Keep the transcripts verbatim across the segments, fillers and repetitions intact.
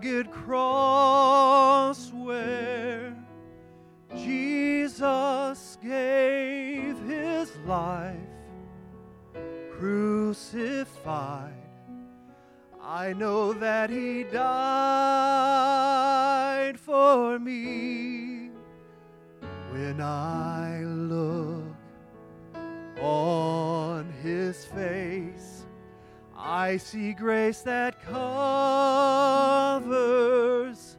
rugged cross where Jesus gave his life, crucified, I know that he died for me. When I look on his face, I see grace that covers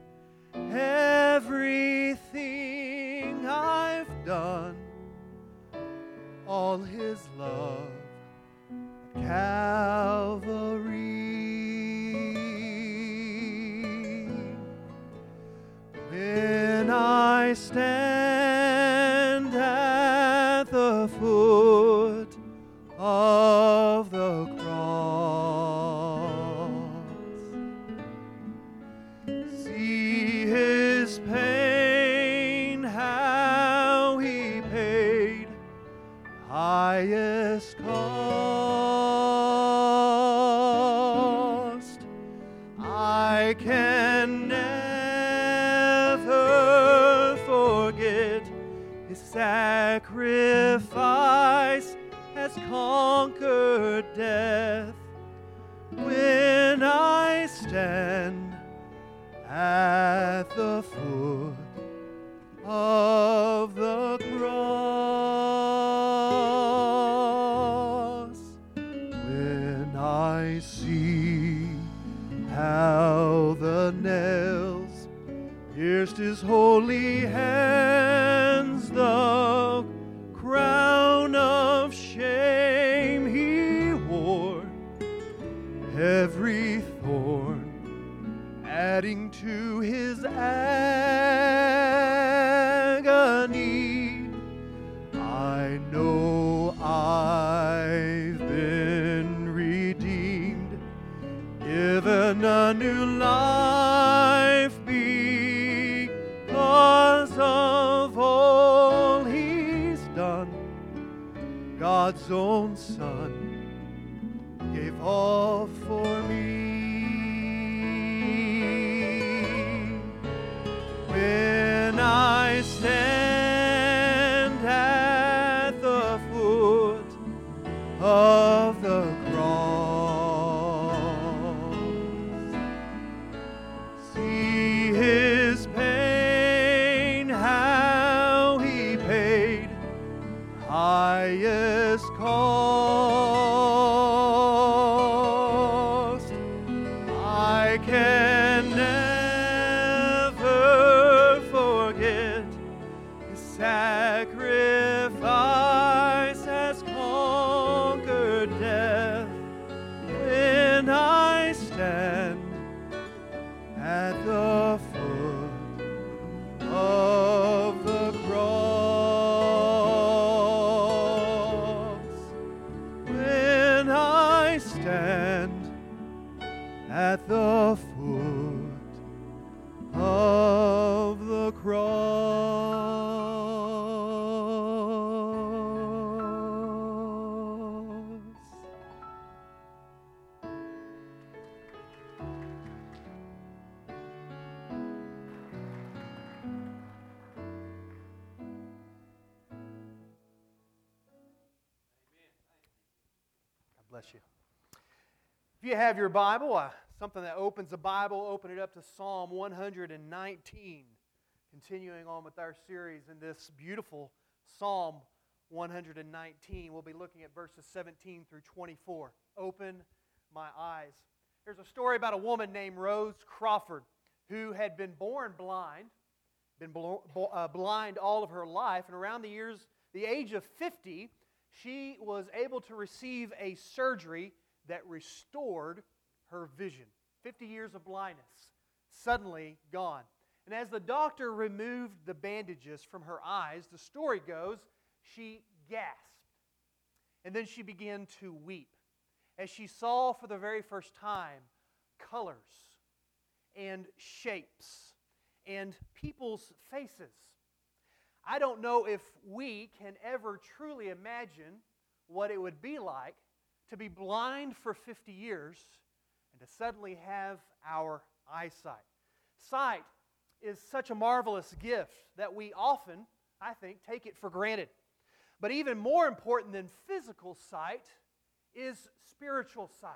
everything I've done. All his love, Calvary. When I stand at the foot of the cross, see his pain, how he paid highest cost. I can never forget his sacrifice has conquered death. When I stand at the foot of the cross, when I see how the nails pierced his holy hands, the crown of shame he wore, every thorn adding to his agony. I know I've given a new life because of all he's done. God's own Son gave all for me. When I stand at the foot of the cost, I can never forget his sacrifice has conquered death. When I stand at the foot of the cross, at the foot of the cross. God bless you. If you have your Bible, I Something that opens the Bible, open it up to Psalm one nineteen, continuing on with our series in this beautiful Psalm one nineteen. We'll be looking at verses seventeen through twenty-four. Open my eyes. There's a story about a woman named Rose Crawford who had been born blind, been blind all of her life, and around the years, the age of fifty, she was able to receive a surgery that restored her vision. fifty years of blindness, suddenly gone. And as the doctor removed the bandages from her eyes, the story goes, she gasped. And then she began to weep as she saw for the very first time colors and shapes and people's faces. I don't know if we can ever truly imagine what it would be like to be blind for fifty years to suddenly have our eyesight. Sight is such a marvelous gift that we often, I think, take it for granted. But even more important than physical sight is spiritual sight.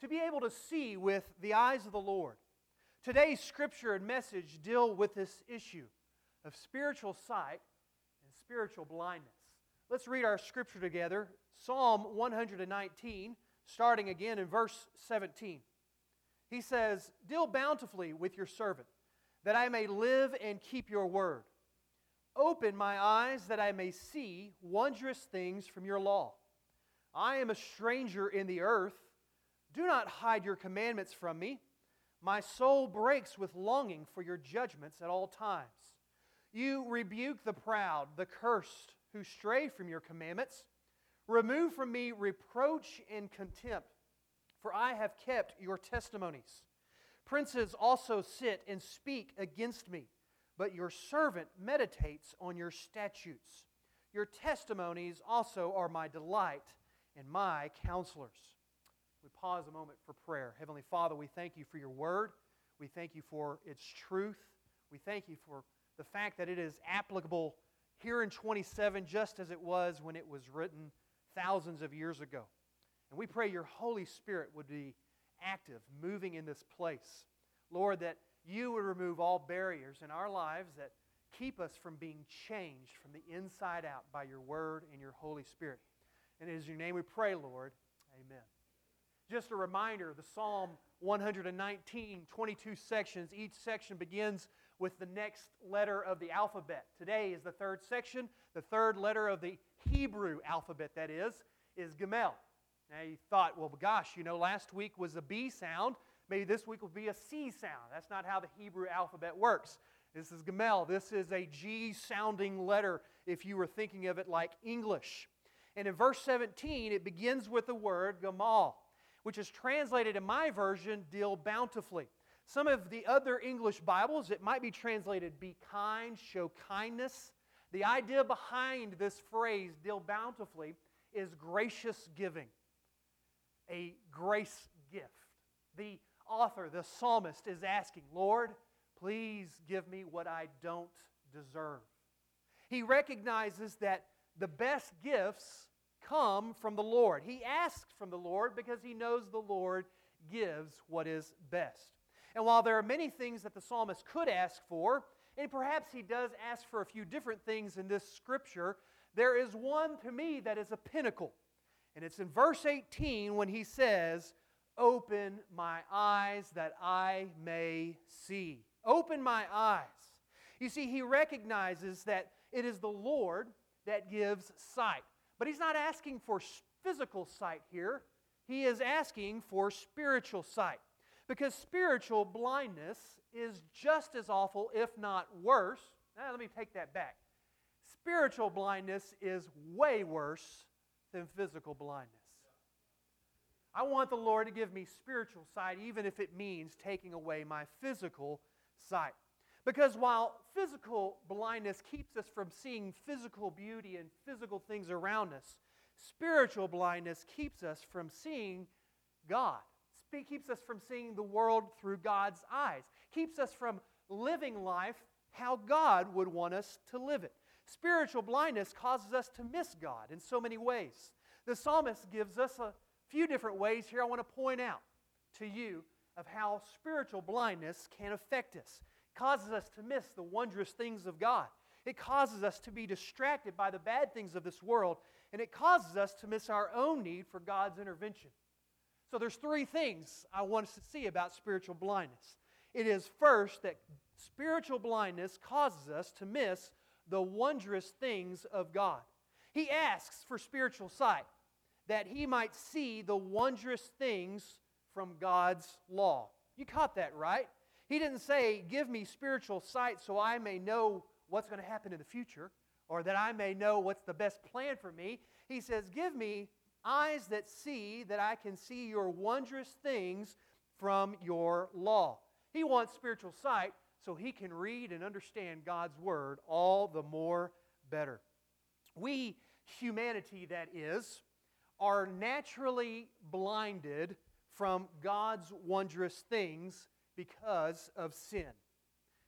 To be able to see with the eyes of the Lord. Today's scripture and message deal with this issue of spiritual sight and spiritual blindness. Let's read our scripture together. Psalm one nineteen, starting again in verse seventeen. He says, "Deal bountifully with your servant, that I may live and keep your word. Open my eyes that I may see wondrous things from your law. I am a stranger in the earth. Do not hide your commandments from me. My soul breaks with longing for your judgments at all times. You rebuke the proud, the cursed, who stray from your commandments. Remove from me reproach and contempt, for I have kept your testimonies. Princes also sit and speak against me, but your servant meditates on your statutes. Your testimonies also are my delight and my counselors." We pause a moment for prayer. Heavenly Father, we thank you for your word. We thank you for its truth. We thank you for the fact that it is applicable here in twenty-seven, just as it was when it was written thousands of years ago. And we pray your Holy Spirit would be active, moving in this place. Lord, that you would remove all barriers in our lives that keep us from being changed from the inside out by your word and your Holy Spirit. And it is in your name we pray, Lord. Amen. Just a reminder, the Psalm one nineteen, twenty-two sections. Each section begins with the next letter of the alphabet. Today is the third section. The third letter of the Hebrew alphabet, that is, is gimel. Now you thought, well, gosh, you know, last week was a B sound. Maybe this week will be a C sound. That's not how the Hebrew alphabet works. This is Gamal. This is a G-sounding letter if you were thinking of it like English. And in verse seventeen, it begins with the word Gamal, which is translated in my version, deal bountifully. Some of the other English Bibles, it might be translated be kind, show kindness. The idea behind this phrase, deal bountifully, is gracious giving, a grace gift. The author, the psalmist, is asking, Lord, please give me what I don't deserve. He recognizes that the best gifts come from the Lord. He asks from the Lord because he knows the Lord gives what is best. And while there are many things that the psalmist could ask for, and perhaps he does ask for a few different things in this scripture, there is one to me that is a pinnacle. And it's in verse eighteen when he says, "Open my eyes that I may see." Open my eyes. You see, he recognizes that it is the Lord that gives sight. But he's not asking for physical sight here. He is asking for spiritual sight. Because spiritual blindness is just as awful, if not worse. Now, let me take that back. Spiritual blindness is way worse than physical blindness. I want the Lord to give me spiritual sight, even if it means taking away my physical sight. Because while physical blindness keeps us from seeing physical beauty and physical things around us, spiritual blindness keeps us from seeing God. It keeps us from seeing the world through God's eyes. It keeps us from living life how God would want us to live it. Spiritual blindness causes us to miss God in so many ways. The psalmist gives us a few different ways here I want to point out to you of how spiritual blindness can affect us. It causes us to miss the wondrous things of God. It causes us to be distracted by the bad things of this world, and it causes us to miss our own need for God's intervention. So there's three things I want us to see about spiritual blindness. It is first that spiritual blindness causes us to miss the wondrous things of God. He asks for spiritual sight, that he might see the wondrous things from God's law. You caught that, right? He didn't say, give me spiritual sight so I may know what's going to happen in the future, or that I may know what's the best plan for me. He says, give me eyes that see, that I can see your wondrous things from your law. He wants spiritual sight so he can read and understand God's word all the more better. We, humanity that is, are naturally blinded from God's wondrous things because of sin.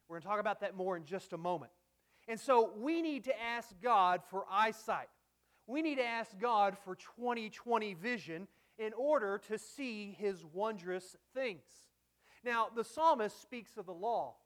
We're going to talk about that more in just a moment. And so we need to ask God for eyesight. We need to ask God for twenty twenty vision in order to see His wondrous things. Now, the psalmist speaks of the law,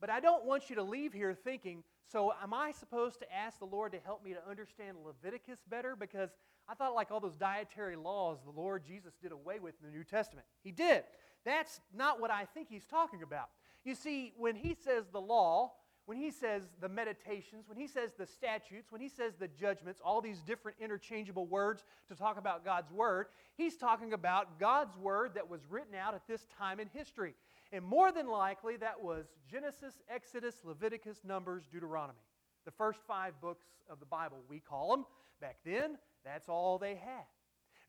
but I don't want you to leave here thinking, so am I supposed to ask the Lord to help me to understand Leviticus better? Because I thought like all those dietary laws the Lord Jesus did away with in the New Testament. He did. That's not what I think he's talking about. You see, when he says the law, when he says the meditations, when he says the statutes, when he says the judgments, all these different interchangeable words to talk about God's Word, he's talking about God's Word that was written out at this time in history. And more than likely, that was Genesis, Exodus, Leviticus, Numbers, Deuteronomy. The first five books of the Bible, we call them. Back then, that's all they had.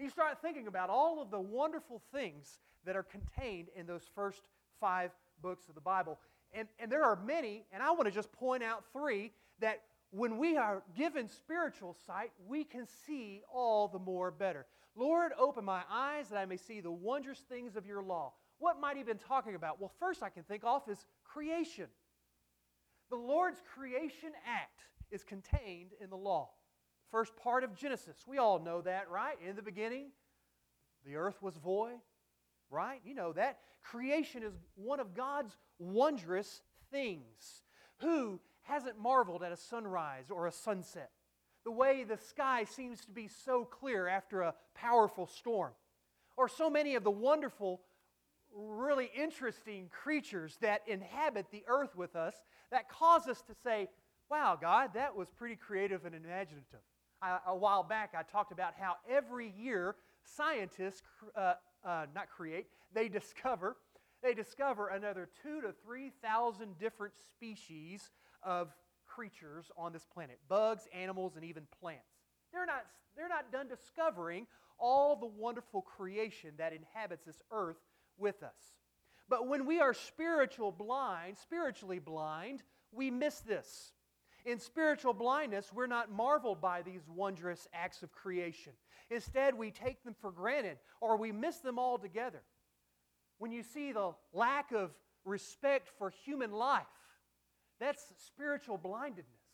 You start thinking about all of the wonderful things that are contained in those first five books of the Bible. And, and there are many, and I want to just point out three, that when we are given spiritual sight, we can see all the more better. Lord, open my eyes that I may see the wondrous things of your law. What might he have been talking about? Well, first I can think of is creation. The Lord's creation act is contained in the law. First part of Genesis, we all know that, right? In the beginning, the earth was void. Right? You know that. Creation is one of God's wondrous things. Who hasn't marveled at a sunrise or a sunset? The way the sky seems to be so clear after a powerful storm. Or so many of the wonderful, really interesting creatures that inhabit the earth with us that cause us to say, wow, God, that was pretty creative and imaginative. I, a while back, I talked about how every year scientists... Uh, Uh, not create, they discover, they discover another two to three thousand different species of creatures on this planet. Bugs, animals, and even plants. They're not, they're not done discovering all the wonderful creation that inhabits this earth with us. But when we are spiritual blind, spiritually blind, we miss this. In spiritual blindness, we're not marveled by these wondrous acts of creation. Instead, we take them for granted, or we miss them altogether. When you see the lack of respect for human life, that's spiritual blindedness.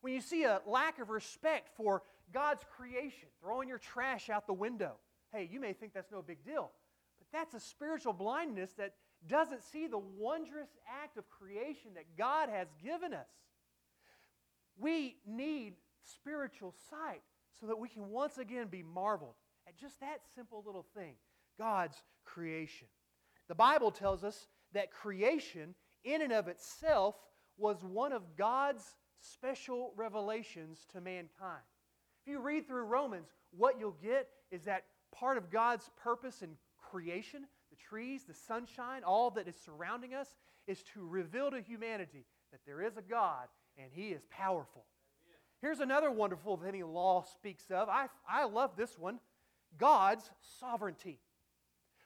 When you see a lack of respect for God's creation, throwing your trash out the window, hey, you may think that's no big deal, but that's a spiritual blindness that doesn't see the wondrous act of creation that God has given us. We need spiritual sight so that we can once again be marveled at just that simple little thing, God's creation. The Bible tells us that creation in and of itself was one of God's special revelations to mankind. If you read through Romans, what you'll get is that part of God's purpose in creation, the trees, the sunshine, all that is surrounding us, is to reveal to humanity that there is a God and He is powerful. Here's another wonderful thing the law speaks of. I, I love this one. God's sovereignty.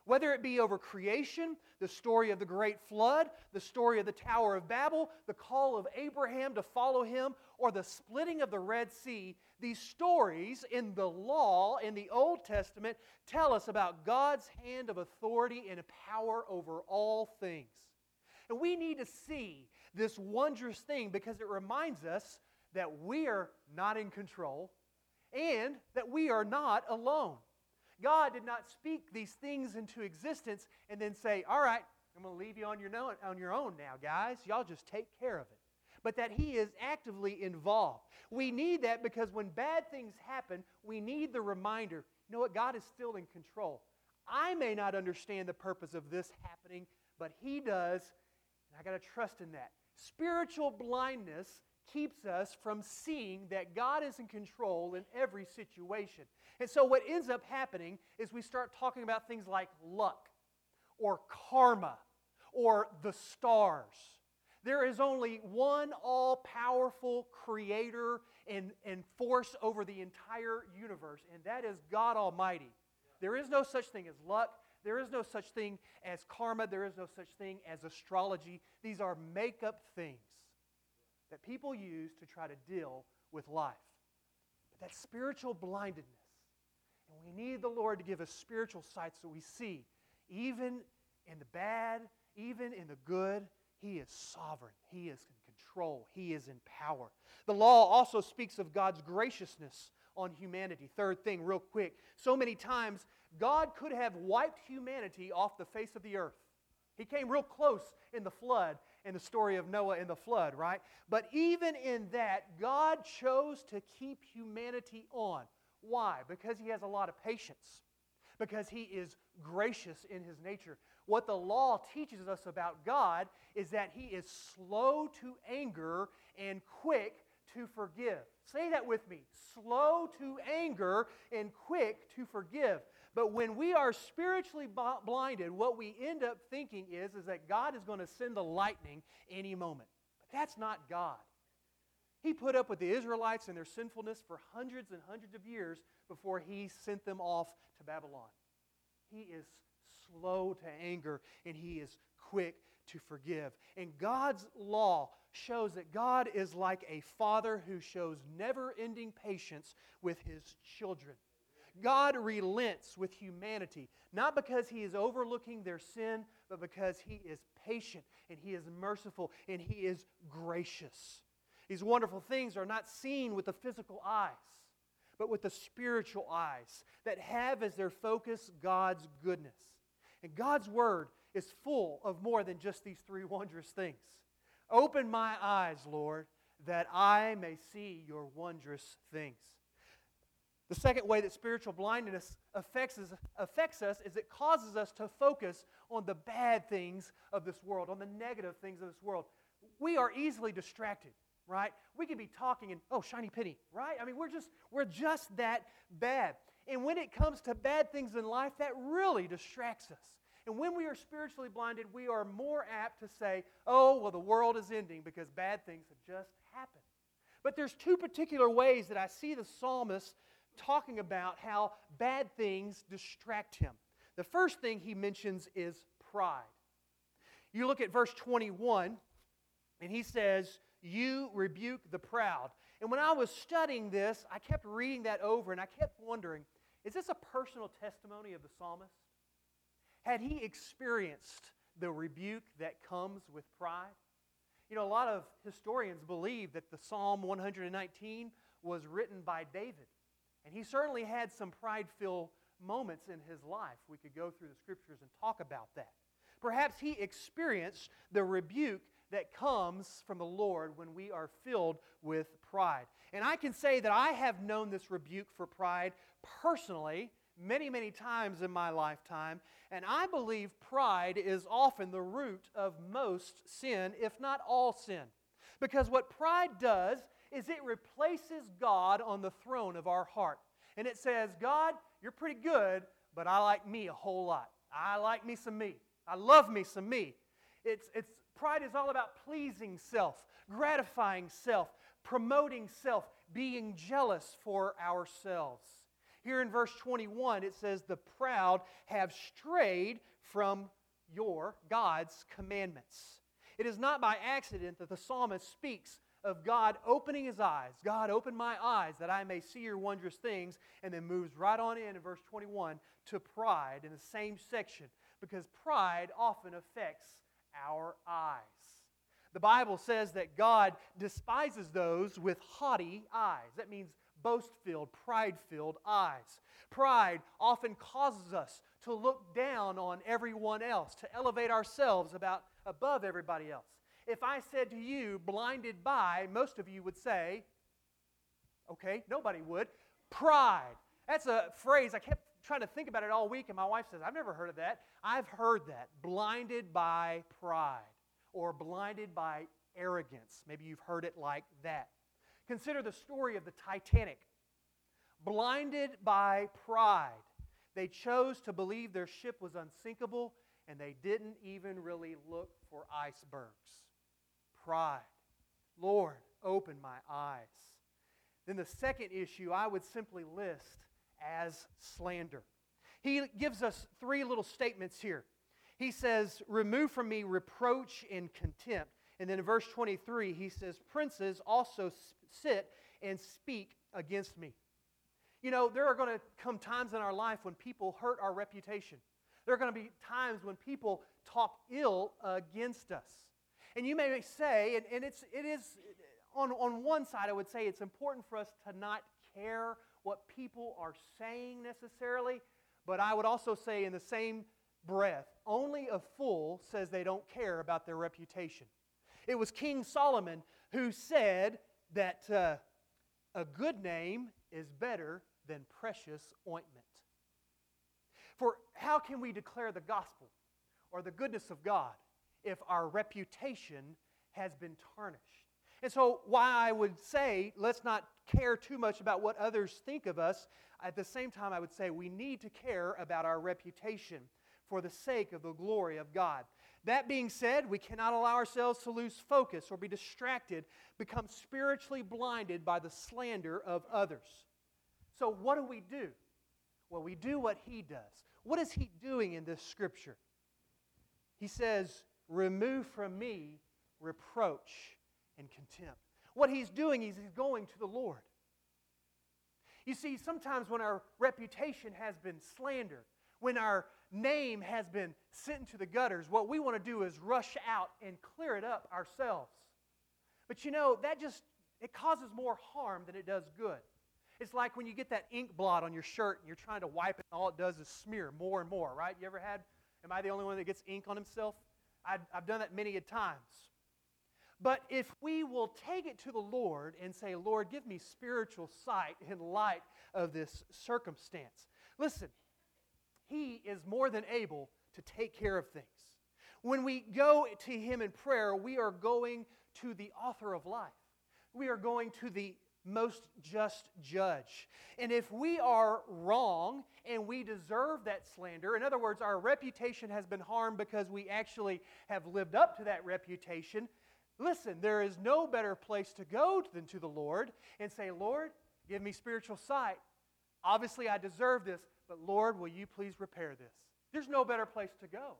Whether it be over creation, the story of the great flood, the story of the Tower of Babel, the call of Abraham to follow him, or the splitting of the Red Sea, these stories in the law, in the Old Testament, tell us about God's hand of authority and power over all things. And we need to see this wondrous thing because it reminds us that we are not in control and that we are not alone. God did not speak these things into existence and then say, all right, I'm going to leave you on your, no- on your own now, guys. Y'all just take care of it. But that He is actively involved. We need that because when bad things happen, we need the reminder, you know what, God is still in control. I may not understand the purpose of this happening, but He does, and I got to trust in that. Spiritual blindness keeps us from seeing that God is in control in every situation. And so what ends up happening is we start talking about things like luck or karma or the stars. There is only one all-powerful creator and, and force over the entire universe, and that is God Almighty. There is no such thing as luck. There is no such thing as karma. There is no such thing as astrology. These are make-up things that people use to try to deal with life. But that's spiritual blindedness. And we need the Lord to give us spiritual sight so we see, even in the bad even in the good, He is sovereign. He is in control. He is in power. The law also speaks of God's graciousness on humanity. Third thing, real quick. So many times, God could have wiped humanity off the face of the earth. He came real close in the flood, in the story of Noah and the flood, right? But even in that, God chose to keep humanity on. Why? Because He has a lot of patience. Because He is gracious in His nature. What the law teaches us about God is that He is slow to anger and quick to forgive. Say that with me. Slow to anger and quick to forgive. But when we are spiritually blinded, what we end up thinking is, is that God is going to send the lightning any moment. But that's not God. He put up with the Israelites and their sinfulness for hundreds and hundreds of years before He sent them off to Babylon. He is slow to anger, and He is quick to forgive. And God's law shows that God is like a father who shows never-ending patience with His children. God relents with humanity, not because He is overlooking their sin, but because He is patient, and He is merciful, and He is gracious. These wonderful things are not seen with the physical eyes, but with the spiritual eyes that have as their focus God's goodness. And God's Word is full of more than just these three wondrous things. Open my eyes, Lord, that I may see your wondrous things. The second way that spiritual blindness affects us, affects us is it causes us to focus on the bad things of this world, on the negative things of this world. We are easily distracted, right? We can be talking and, oh, shiny penny, right? I mean, we're just we're just that bad. And when it comes to bad things in life, that really distracts us. And when we are spiritually blinded, we are more apt to say, oh, well, the world is ending because bad things have just happened. But there's two particular ways that I see the psalmist talking about how bad things distract him. The first thing he mentions is pride. You look at verse twenty-one, and he says, you rebuke the proud. And when I was studying this, I kept reading that over, and I kept wondering, is this a personal testimony of the psalmist? Had he experienced the rebuke that comes with pride? You know, a lot of historians believe that the Psalm one nineteen was written by David. And he certainly had some pride-filled moments in his life. We could go through the Scriptures and talk about that. Perhaps he experienced the rebuke that comes from the Lord when we are filled with pride. And I can say that I have known this rebuke for pride personally many, many times in my lifetime, and I believe pride is often the root of most sin, if not all sin. Because what pride does is it replaces God on the throne of our heart. And it says, God, you're pretty good, but I like me a whole lot. I like me some me. I love me some me. It's, it's, pride is all about pleasing self, gratifying self, promoting self, being jealous for ourselves. Here in verse twenty-one, it says, the proud have strayed from your, God's, commandments. It is not by accident that the psalmist speaks of God opening his eyes. God, open my eyes that I may see your wondrous things, and then moves right on in, in verse twenty-one, to pride in the same section, because pride often affects our eyes. The Bible says that God despises those with haughty eyes. That means boast-filled, pride-filled eyes. Pride often causes us to look down on everyone else, to elevate ourselves about above everybody else. If I said to you, blinded by, most of you would say, okay, nobody would, pride. That's a phrase, I kept trying to think about it all week, and my wife says, I've never heard of that. I've heard that, blinded by pride, or blinded by arrogance. Maybe you've heard it like that. Consider the story of the Titanic. Blinded by pride, they chose to believe their ship was unsinkable, and they didn't even really look for icebergs. Pride. Lord, open my eyes. Then the second issue I would simply list as slander. He gives us three little statements here. He says, remove from me reproach and contempt. And then in verse twenty-three, he says, princes also sit and speak against me. You know, there are going to come times in our life when people hurt our reputation. There are going to be times when people talk ill against us. And you may say, and, and it's, it is, on, on one side I would say it's important for us to not care what people are saying necessarily, but I would also say in the same breath, only a fool says they don't care about their reputation. It was King Solomon who said that uh, a good name is better than precious ointment. For how can we declare the gospel or the goodness of God if our reputation has been tarnished? And so while I would say let's not care too much about what others think of us, at the same time I would say we need to care about our reputation for the sake of the glory of God. That being said, we cannot allow ourselves to lose focus or be distracted, become spiritually blinded by the slander of others. So what do we do? Well, we do what he does. What is he doing in this scripture? He says, remove from me reproach and contempt. What he's doing is he's going to the Lord. You see, sometimes when our reputation has been slandered, when our name has been sent into the gutters, what we want to do is rush out and clear it up ourselves. But you know, that just, it causes more harm than it does good. It's like when you get that ink blot on your shirt and you're trying to wipe it, and all it does is smear more and more, right? You ever had, am I the only one that gets ink on himself? I've, I've done that many a times. But if we will take it to the Lord and say, Lord, give me spiritual sight in light of this circumstance. Listen, he is more than able to take care of things. When we go to him in prayer, we are going to the author of life. We are going to the most just judge. And if we are wrong and we deserve that slander, in other words, our reputation has been harmed because we actually have lived up to that reputation, listen, there is no better place to go than to the Lord and say, Lord, give me spiritual sight. Obviously, I deserve this, but Lord, will you please repair this? There's no better place to go.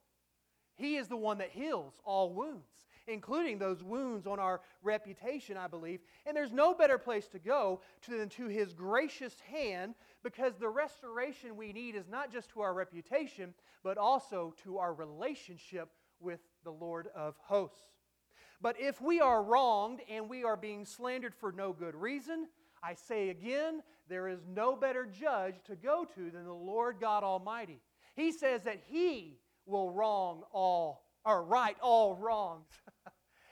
He is the one that heals all wounds, including those wounds on our reputation, I believe. And there's no better place to go than to his gracious hand, because the restoration we need is not just to our reputation, but also to our relationship with the Lord of hosts. But if we are wronged and we are being slandered for no good reason, I say again, there is no better judge to go to than the Lord God Almighty. He says that he will wrong all, or right all wrongs.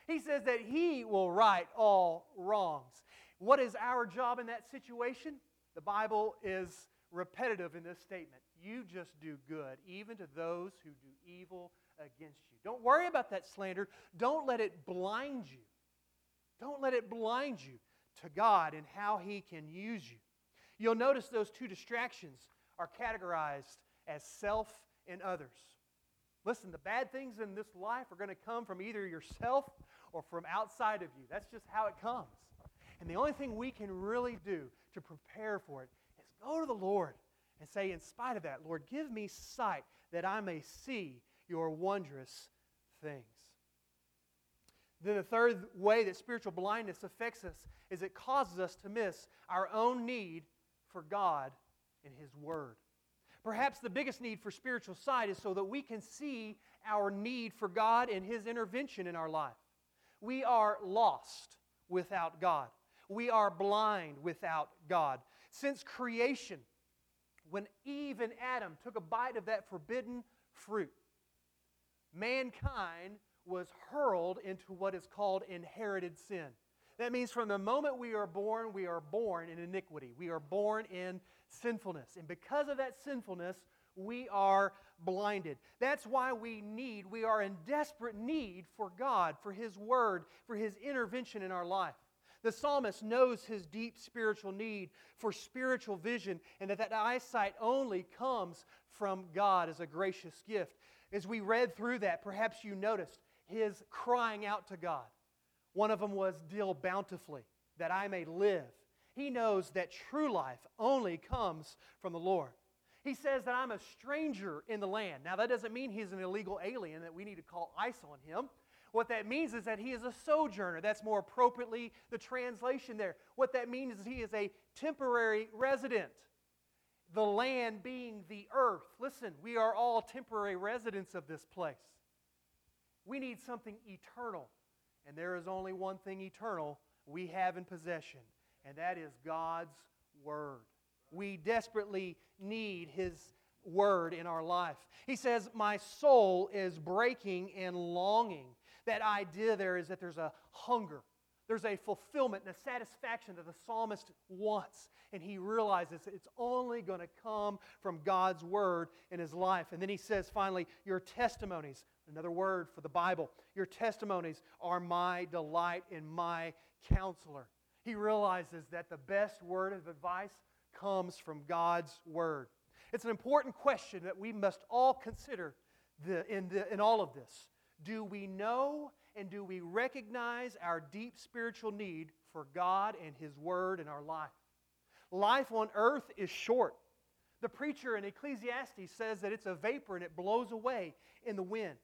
He says that he will right all wrongs. What is our job in that situation? The Bible is repetitive in this statement. You just do good, even to those who do evil against you. Don't worry about that slander. Don't let it blind you. Don't let it blind you to God and how he can use you. You'll notice those two distractions are categorized as self and others. Listen, the bad things in this life are going to come from either yourself or from outside of you. That's just how it comes. And the only thing we can really do to prepare for it is go to the Lord and say, in spite of that, Lord, give me sight that I may see your wondrous things. Then the third way that spiritual blindness affects us is it causes us to miss our own need for God and his word. Perhaps the biggest need for spiritual sight is so that we can see our need for God and his intervention in our life. We are lost without God. We are blind without God. Since creation, when Eve and Adam took a bite of that forbidden fruit, mankind was hurled into what is called inherited sin. That means from the moment we are born, we are born in iniquity. We are born in sinfulness. And because of that sinfulness, we are blinded. That's why we need, we are in desperate need for God, for his word, for his intervention in our life. The psalmist knows his deep spiritual need for spiritual vision, and that that eyesight only comes from God as a gracious gift. As we read through that, perhaps you noticed his crying out to God. One of them was, deal bountifully, that I may live. He knows that true life only comes from the Lord. He says that I'm a stranger in the land. Now, that doesn't mean he's an illegal alien that we need to call ICE on him. What that means is that he is a sojourner. That's more appropriately the translation there. What that means is he is a temporary resident. the land being the earth. Listen, we are all temporary residents of this place. We need something eternal. And there is only one thing eternal we have in possession, and that is God's Word. We desperately need His Word in our life. He says, my soul is breaking and longing. That idea there is that there's a hunger. There's a fulfillment and a satisfaction that the psalmist wants. And he realizes it's only going to come from God's Word in his life. And then he says, finally, your testimonies, another word for the Bible, your testimonies are my delight and my counselor. He realizes that the best word of advice comes from God's Word. It's an important question that we must all consider the, in, the, in all of this. Do we know and do we recognize our deep spiritual need for God and His Word in our life? Life on earth is short. The preacher in Ecclesiastes says that it's a vapor and it blows away in the wind.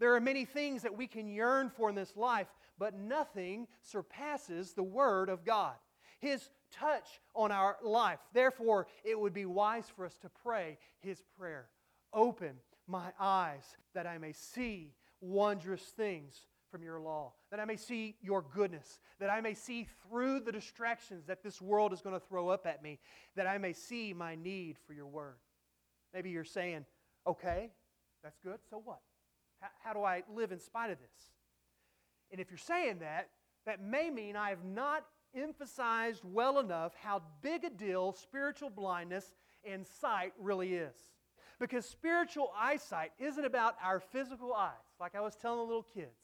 There are many things that we can yearn for in this life, but nothing surpasses the Word of God. His touch on our life. Therefore, it would be wise for us to pray His prayer. Open my eyes that I may see wondrous things from your law, that I may see your goodness, that I may see through the distractions that this world is going to throw up at me, that I may see my need for your word. Maybe you're saying, okay, that's good, so what? How, how do I live in spite of this? And if you're saying that, that may mean I have not emphasized well enough how big a deal spiritual blindness and sight really is. Because spiritual eyesight isn't about our physical eyes, like I was telling the little kids.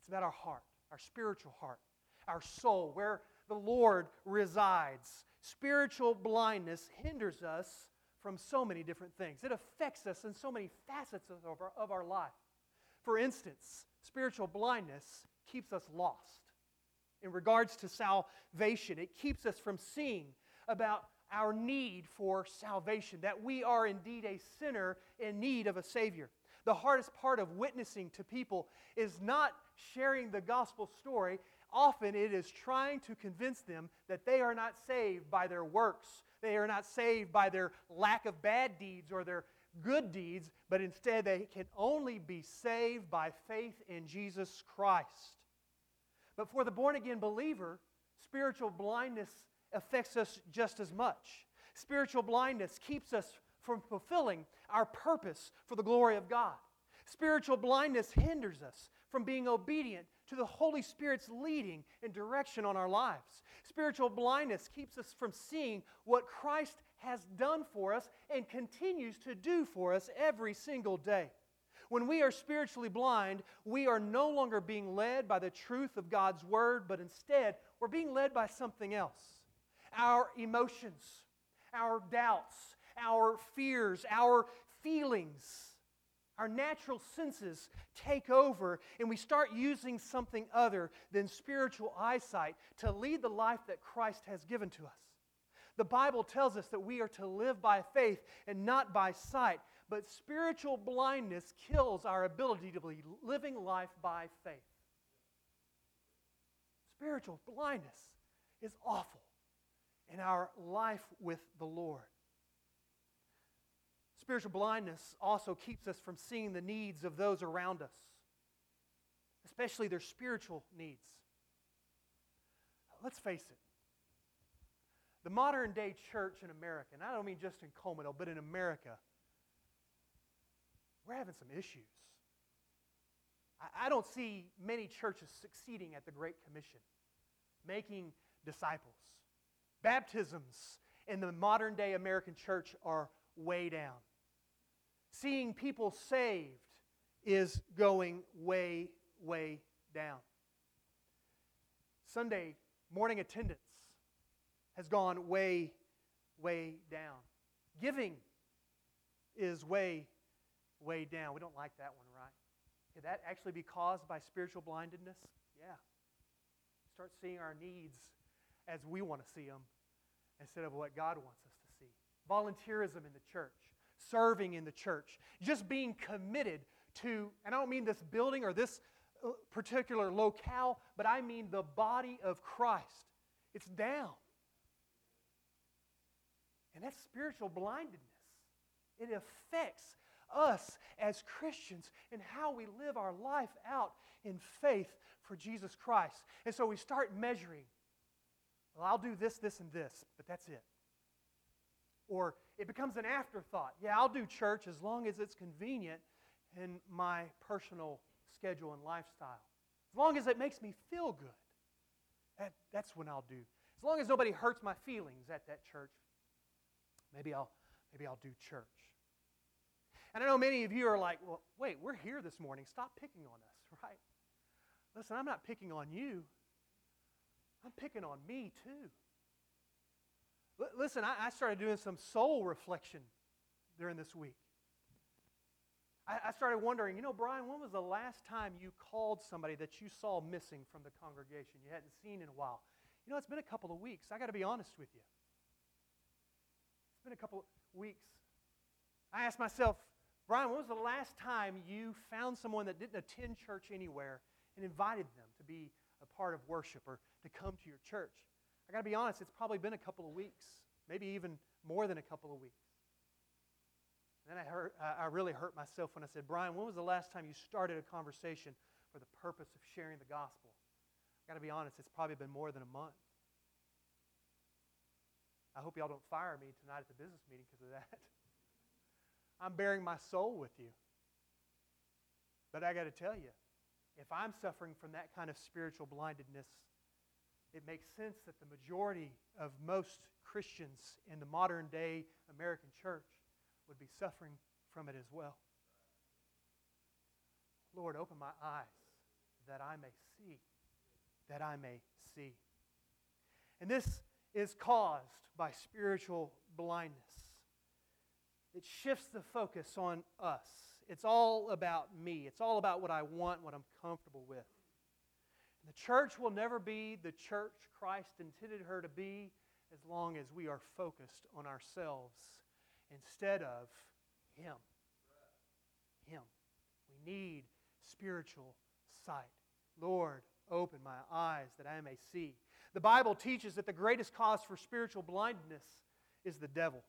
It's about our heart, our spiritual heart, our soul, where the Lord resides. Spiritual blindness hinders us from so many different things. It affects us in so many facets of our, of our life. For instance, spiritual blindness keeps us lost. In regards to salvation, it keeps us from seeing about our need for salvation, that we are indeed a sinner in need of a Savior. The hardest part of witnessing to people is not sharing the gospel story. Often it is trying to convince them that they are not saved by their works. They are not saved by their lack of bad deeds or their good deeds, but instead they can only be saved by faith in Jesus Christ. But for the born-again believer, spiritual blindness affects us just as much. Spiritual blindness keeps us from fulfilling our purpose for the glory of God. Spiritual blindness hinders us from being obedient to the Holy Spirit's leading and direction on our lives. Spiritual blindness keeps us from seeing what Christ has done for us and continues to do for us every single day. When we are spiritually blind, we are no longer being led by the truth of God's Word, but instead we're being led by something else. Our emotions, our doubts, our fears, our feelings, our natural senses take over, and we start using something other than spiritual eyesight to lead the life that Christ has given to us. The Bible tells us that we are to live by faith and not by sight. But spiritual blindness kills our ability to be living life by faith. Spiritual blindness is awful in our life with the Lord. Spiritual blindness also keeps us from seeing the needs of those around us, especially their spiritual needs. Let's face it. The modern-day church in America, and I don't mean just in Comal, but in America, we're having some issues. I, I don't see many churches succeeding at the Great Commission, making disciples. Baptisms in the modern-day American church are way down. Seeing people saved is going way, way down. Sunday morning attendance has gone way, way down. Giving is way down. Way down. We don't like that one, right? Could that actually be caused by spiritual blindedness? Yeah. Start seeing our needs as we want to see them instead of what God wants us to see. Volunteerism in the church, serving in the church, just being committed to, and I don't mean this building or this particular locale, but I mean the body of Christ. It's down. And that's spiritual blindedness. It affects us as Christians and how we live our life out in faith for Jesus Christ. And so we start measuring. Well, I'll do this, this, and this, but that's it. Or it becomes an afterthought. Yeah, I'll do church as long as it's convenient in my personal schedule and lifestyle. As long as it makes me feel good, that, that's when I'll do. As long as nobody hurts my feelings at that church, maybe I'll, maybe I'll do church. And I know many of you are like, well, wait, we're here this morning. Stop picking on us, right? Listen, I'm not picking on you. I'm picking on me, too. L- listen, I, I started doing some soul reflection during this week. I, I started wondering, you know, Brian, when was the last time you called somebody that you saw missing from the congregation you hadn't seen in a while? You know, it's been a couple of weeks. I got to be honest with you. It's been a couple of weeks. I asked myself, Brian, when was the last time you found someone that didn't attend church anywhere and invited them to be a part of worship or to come to your church? I got to be honest, it's probably been a couple of weeks, maybe even more than a couple of weeks. And then I, hurt, I really hurt myself when I said, Brian, when was the last time you started a conversation for the purpose of sharing the gospel? I got to be honest, it's probably been more than a month. I hope y'all don't fire me tonight at the business meeting because of that. I'm bearing my soul with you. But I got to tell you, if I'm suffering from that kind of spiritual blindedness, it makes sense that the majority of most Christians in the modern day American church would be suffering from it as well. Lord, open my eyes that I may see, that I may see. And this is caused by spiritual blindness. It shifts the focus on us. It's all about me. It's all about what I want, what I'm comfortable with. And the church will never be the church Christ intended her to be as long as we are focused on ourselves instead of Him. Him. We need spiritual sight. Lord, open my eyes that I may see. The Bible teaches that the greatest cause for spiritual blindness is the devil.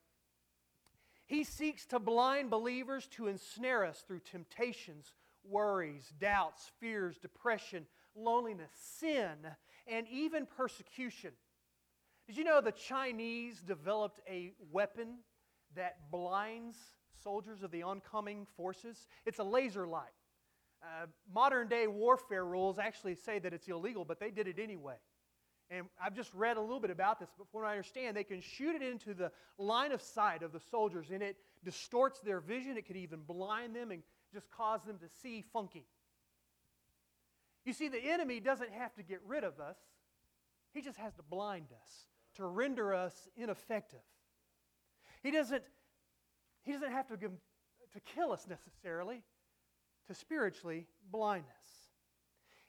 He seeks to blind believers to ensnare us through temptations, worries, doubts, fears, depression, loneliness, sin, and even persecution. Did you know the Chinese developed a weapon that blinds soldiers of the oncoming forces? It's a laser light. Uh, modern-day warfare rules actually say that it's illegal, but they did it anyway. And I've just read a little bit about this, but from what I understand, they can shoot it into the line of sight of the soldiers, and it distorts their vision. It could even blind them and just cause them to see funky. You see, the enemy doesn't have to get rid of us. He just has to blind us, to render us ineffective. He doesn't, he doesn't have to, give, to kill us necessarily, to spiritually blind us.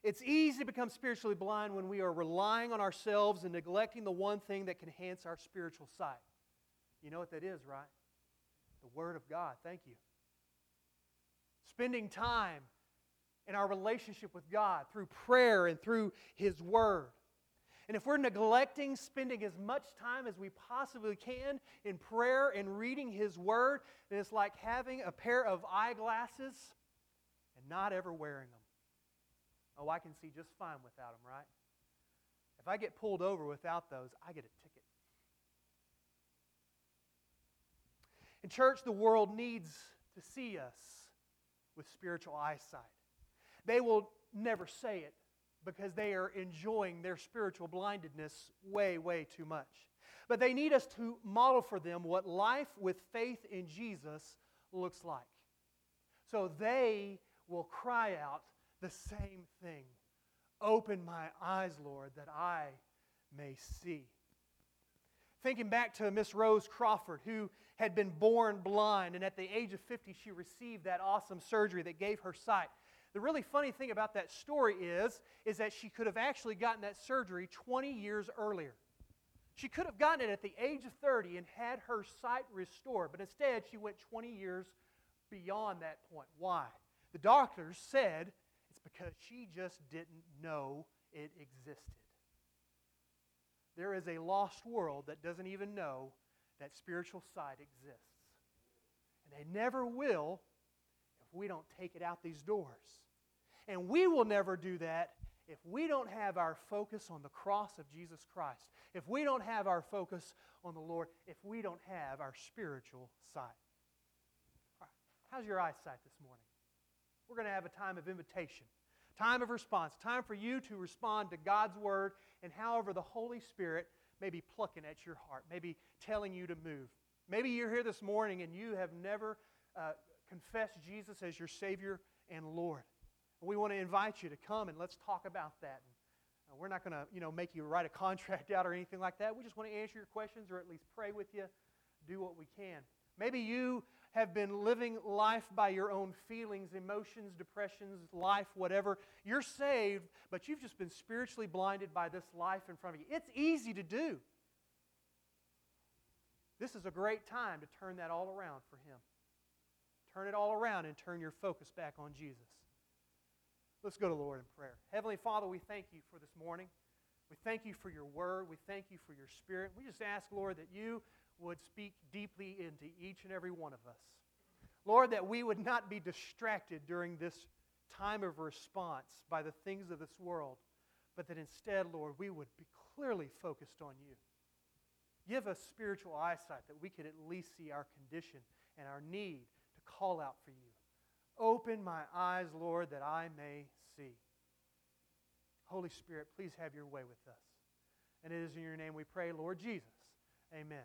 It's easy to become spiritually blind when we are relying on ourselves and neglecting the one thing that can enhance our spiritual sight. You know what that is, right? The Word of God. Thank you. Spending time in our relationship with God through prayer and through His Word. And if we're neglecting spending as much time as we possibly can in prayer and reading His Word, then it's like having a pair of eyeglasses and not ever wearing them. Oh, I can see just fine without them, right? If I get pulled over without those, I get a ticket. In church, the world needs to see us with spiritual eyesight. They will never say it because they are enjoying their spiritual blindedness way, way too much. But they need us to model for them what life with faith in Jesus looks like. So they will cry out the same thing. Open my eyes, Lord, that I may see. Thinking back to Miss Rose Crawford, who had been born blind, and at the age of fifty, she received that awesome surgery that gave her sight. The really funny thing about that story is, is that she could have actually gotten that surgery twenty years earlier. She could have gotten it at the age of thirty and had her sight restored, but instead she went twenty years beyond that point. Why? The doctors said, because she just didn't know it existed. There is a lost world that doesn't even know that spiritual side exists. And they never will if we don't take it out these doors. And we will never do that if we don't have our focus on the cross of Jesus Christ, if we don't have our focus on the Lord, if we don't have our spiritual sight. All right. How's your eyesight this morning? We're going to have a time of invitation, time of response, time for you to respond to God's Word and however the Holy Spirit may be plucking at your heart, maybe telling you to move. Maybe you're here this morning and you have never uh, confessed Jesus as your Savior and Lord. We want to invite you to come and let's talk about that. And we're not going to, you know, make you write a contract out or anything like that. We just want to answer your questions or at least pray with you, do what we can. Maybe you have been living life by your own feelings, emotions, depressions, life, whatever. You're saved, but you've just been spiritually blinded by this life in front of you. It's easy to do. This is a great time to turn that all around for Him. Turn it all around and turn your focus back on Jesus. Let's go to the Lord in prayer. Heavenly Father, we thank You for this morning. We thank You for Your Word. We thank You for Your Spirit. We just ask, Lord, that You would speak deeply into each and every one of us. Lord, that we would not be distracted during this time of response by the things of this world, but that instead, Lord, we would be clearly focused on You. Give us spiritual eyesight that we could at least see our condition and our need to call out for You. Open my eyes, Lord, that I may see. Holy Spirit, please have Your way with us. And it is in Your name we pray, Lord Jesus. Amen.